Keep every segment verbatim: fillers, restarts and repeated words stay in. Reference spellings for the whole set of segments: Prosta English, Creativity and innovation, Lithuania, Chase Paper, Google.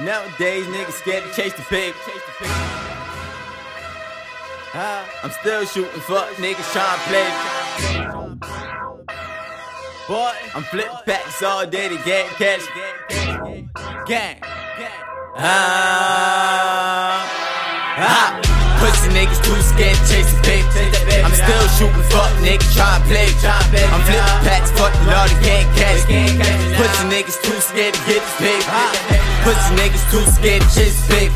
Nowadays, niggas scared to chase the paper. I'm still shooting fuck niggas trying to play. Boy, I'm flipping packs all day to get cash. Gang. Ah. Ah. Pussy niggas too scared to chase the paper. I'm still shooting fuck niggas trying to play. I'm flipping packs, fucking all the gang cash. Pussy niggas too scared to get the paper. Pussy niggas too scared to chase big.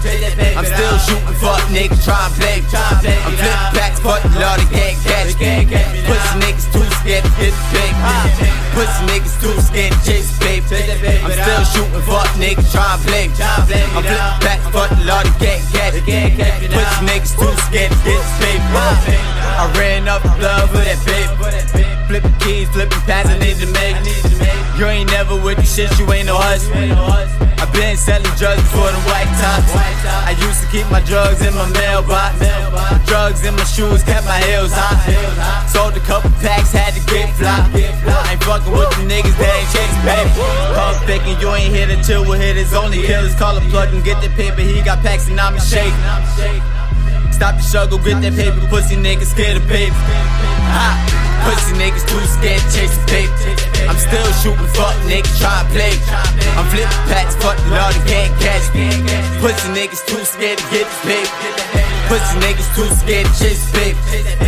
I'm still shooting fuck niggas try and blame. I'm flipping packs, fucking all the gang cash. Pussy niggas too scared to get big. Pussy niggas too scared to chase big. I'm still shooting fuck niggas try and blame. I'm flipping packs, fucking all the gang cash. Pussy niggas too scared to get big. I ran up the love with that big. Flipping keys, flipping pads, I need to make. You ain't never with the shit, you ain't no husband. I been selling drugs before the white tops. I used to keep my drugs in my mailbox. Drugs in my shoes, kept my heels hot. Sold a couple packs, had to get fly. I ain't fucking with the niggas, they ain't chasing paper. Puff picking, you ain't here to chill with hitters. Only killers, call a plug and get the paper. He got packs and I'm a shake. Stop the struggle, get that paper. Pussy niggas scared of paper. Ha! Pussy niggas too scared to chase the paper. I'm still shooting fuck niggas trying to play. I'm flipping packs, fucking all the gang cash. Pussy niggas too scared to get the paper. Pussy niggas too scared to chase the paper.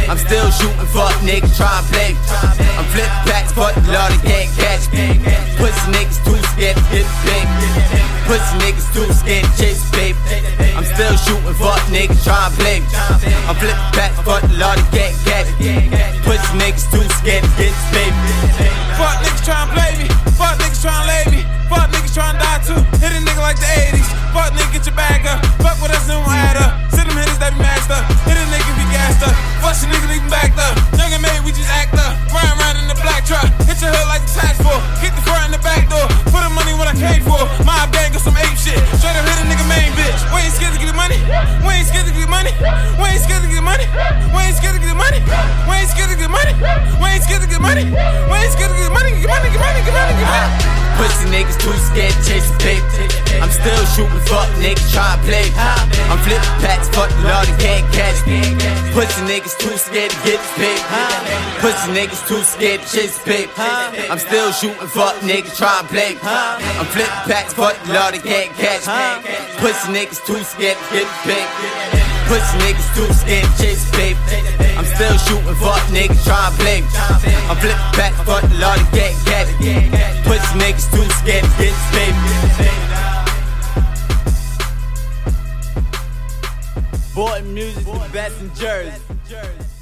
I'm still shooting fuck niggas trying to play. I'm flipping packs, fucking all the gang cash. Pussy niggas too scared to get the paper. Pussy niggas too scared to chase the paper. I'm still shooting fuck niggas trying to play. I'm flipping packs, fucking all the gang cash. Pussy niggas too scared to get the paper. Fuck niggas tryna play me, fuck niggas tryna lay me, fuck niggas tryna die too, hit a nigga like the eighties. Fuck nigga, get your bag up, fuck with us and we'll add up. See them hitters that be matched up, hit a nigga be gassed up. Fuck your nigga, leave back up, young and made, we just act up. Ryan round in the black truck, hit your hood like the tax for. Hit the front and the back door, put the money what I came for. My bag got some ape shit, straight up hit a nigga main bitch. We ain't scared to get the money, we ain't scared to get the money, we ain't scared to get the money, we ain't scared to get the money, we ain't scared to get money, we ain't scared to get money, we ain't scared to get money. Pussy niggas too scared to chase the paper. I'm still shooting fuck niggas trying to play. I'm flipping packs, fucking all the gang cash. Pussy niggas too scared to get the paper. Pussy niggas too scared to chase the paper. I'm still shooting fuck niggas trying to play. I'm flipping packs, fucking all the gang cash. Pussy niggas too scared to get the paper. Pussy niggas too scared to chase the paper. I'm still shooting fuck niggas trying to play. I'm flipping packs, fucking all the gang cash. Pussy niggas too scared to get the paper. Boy, music's the best in Jersey.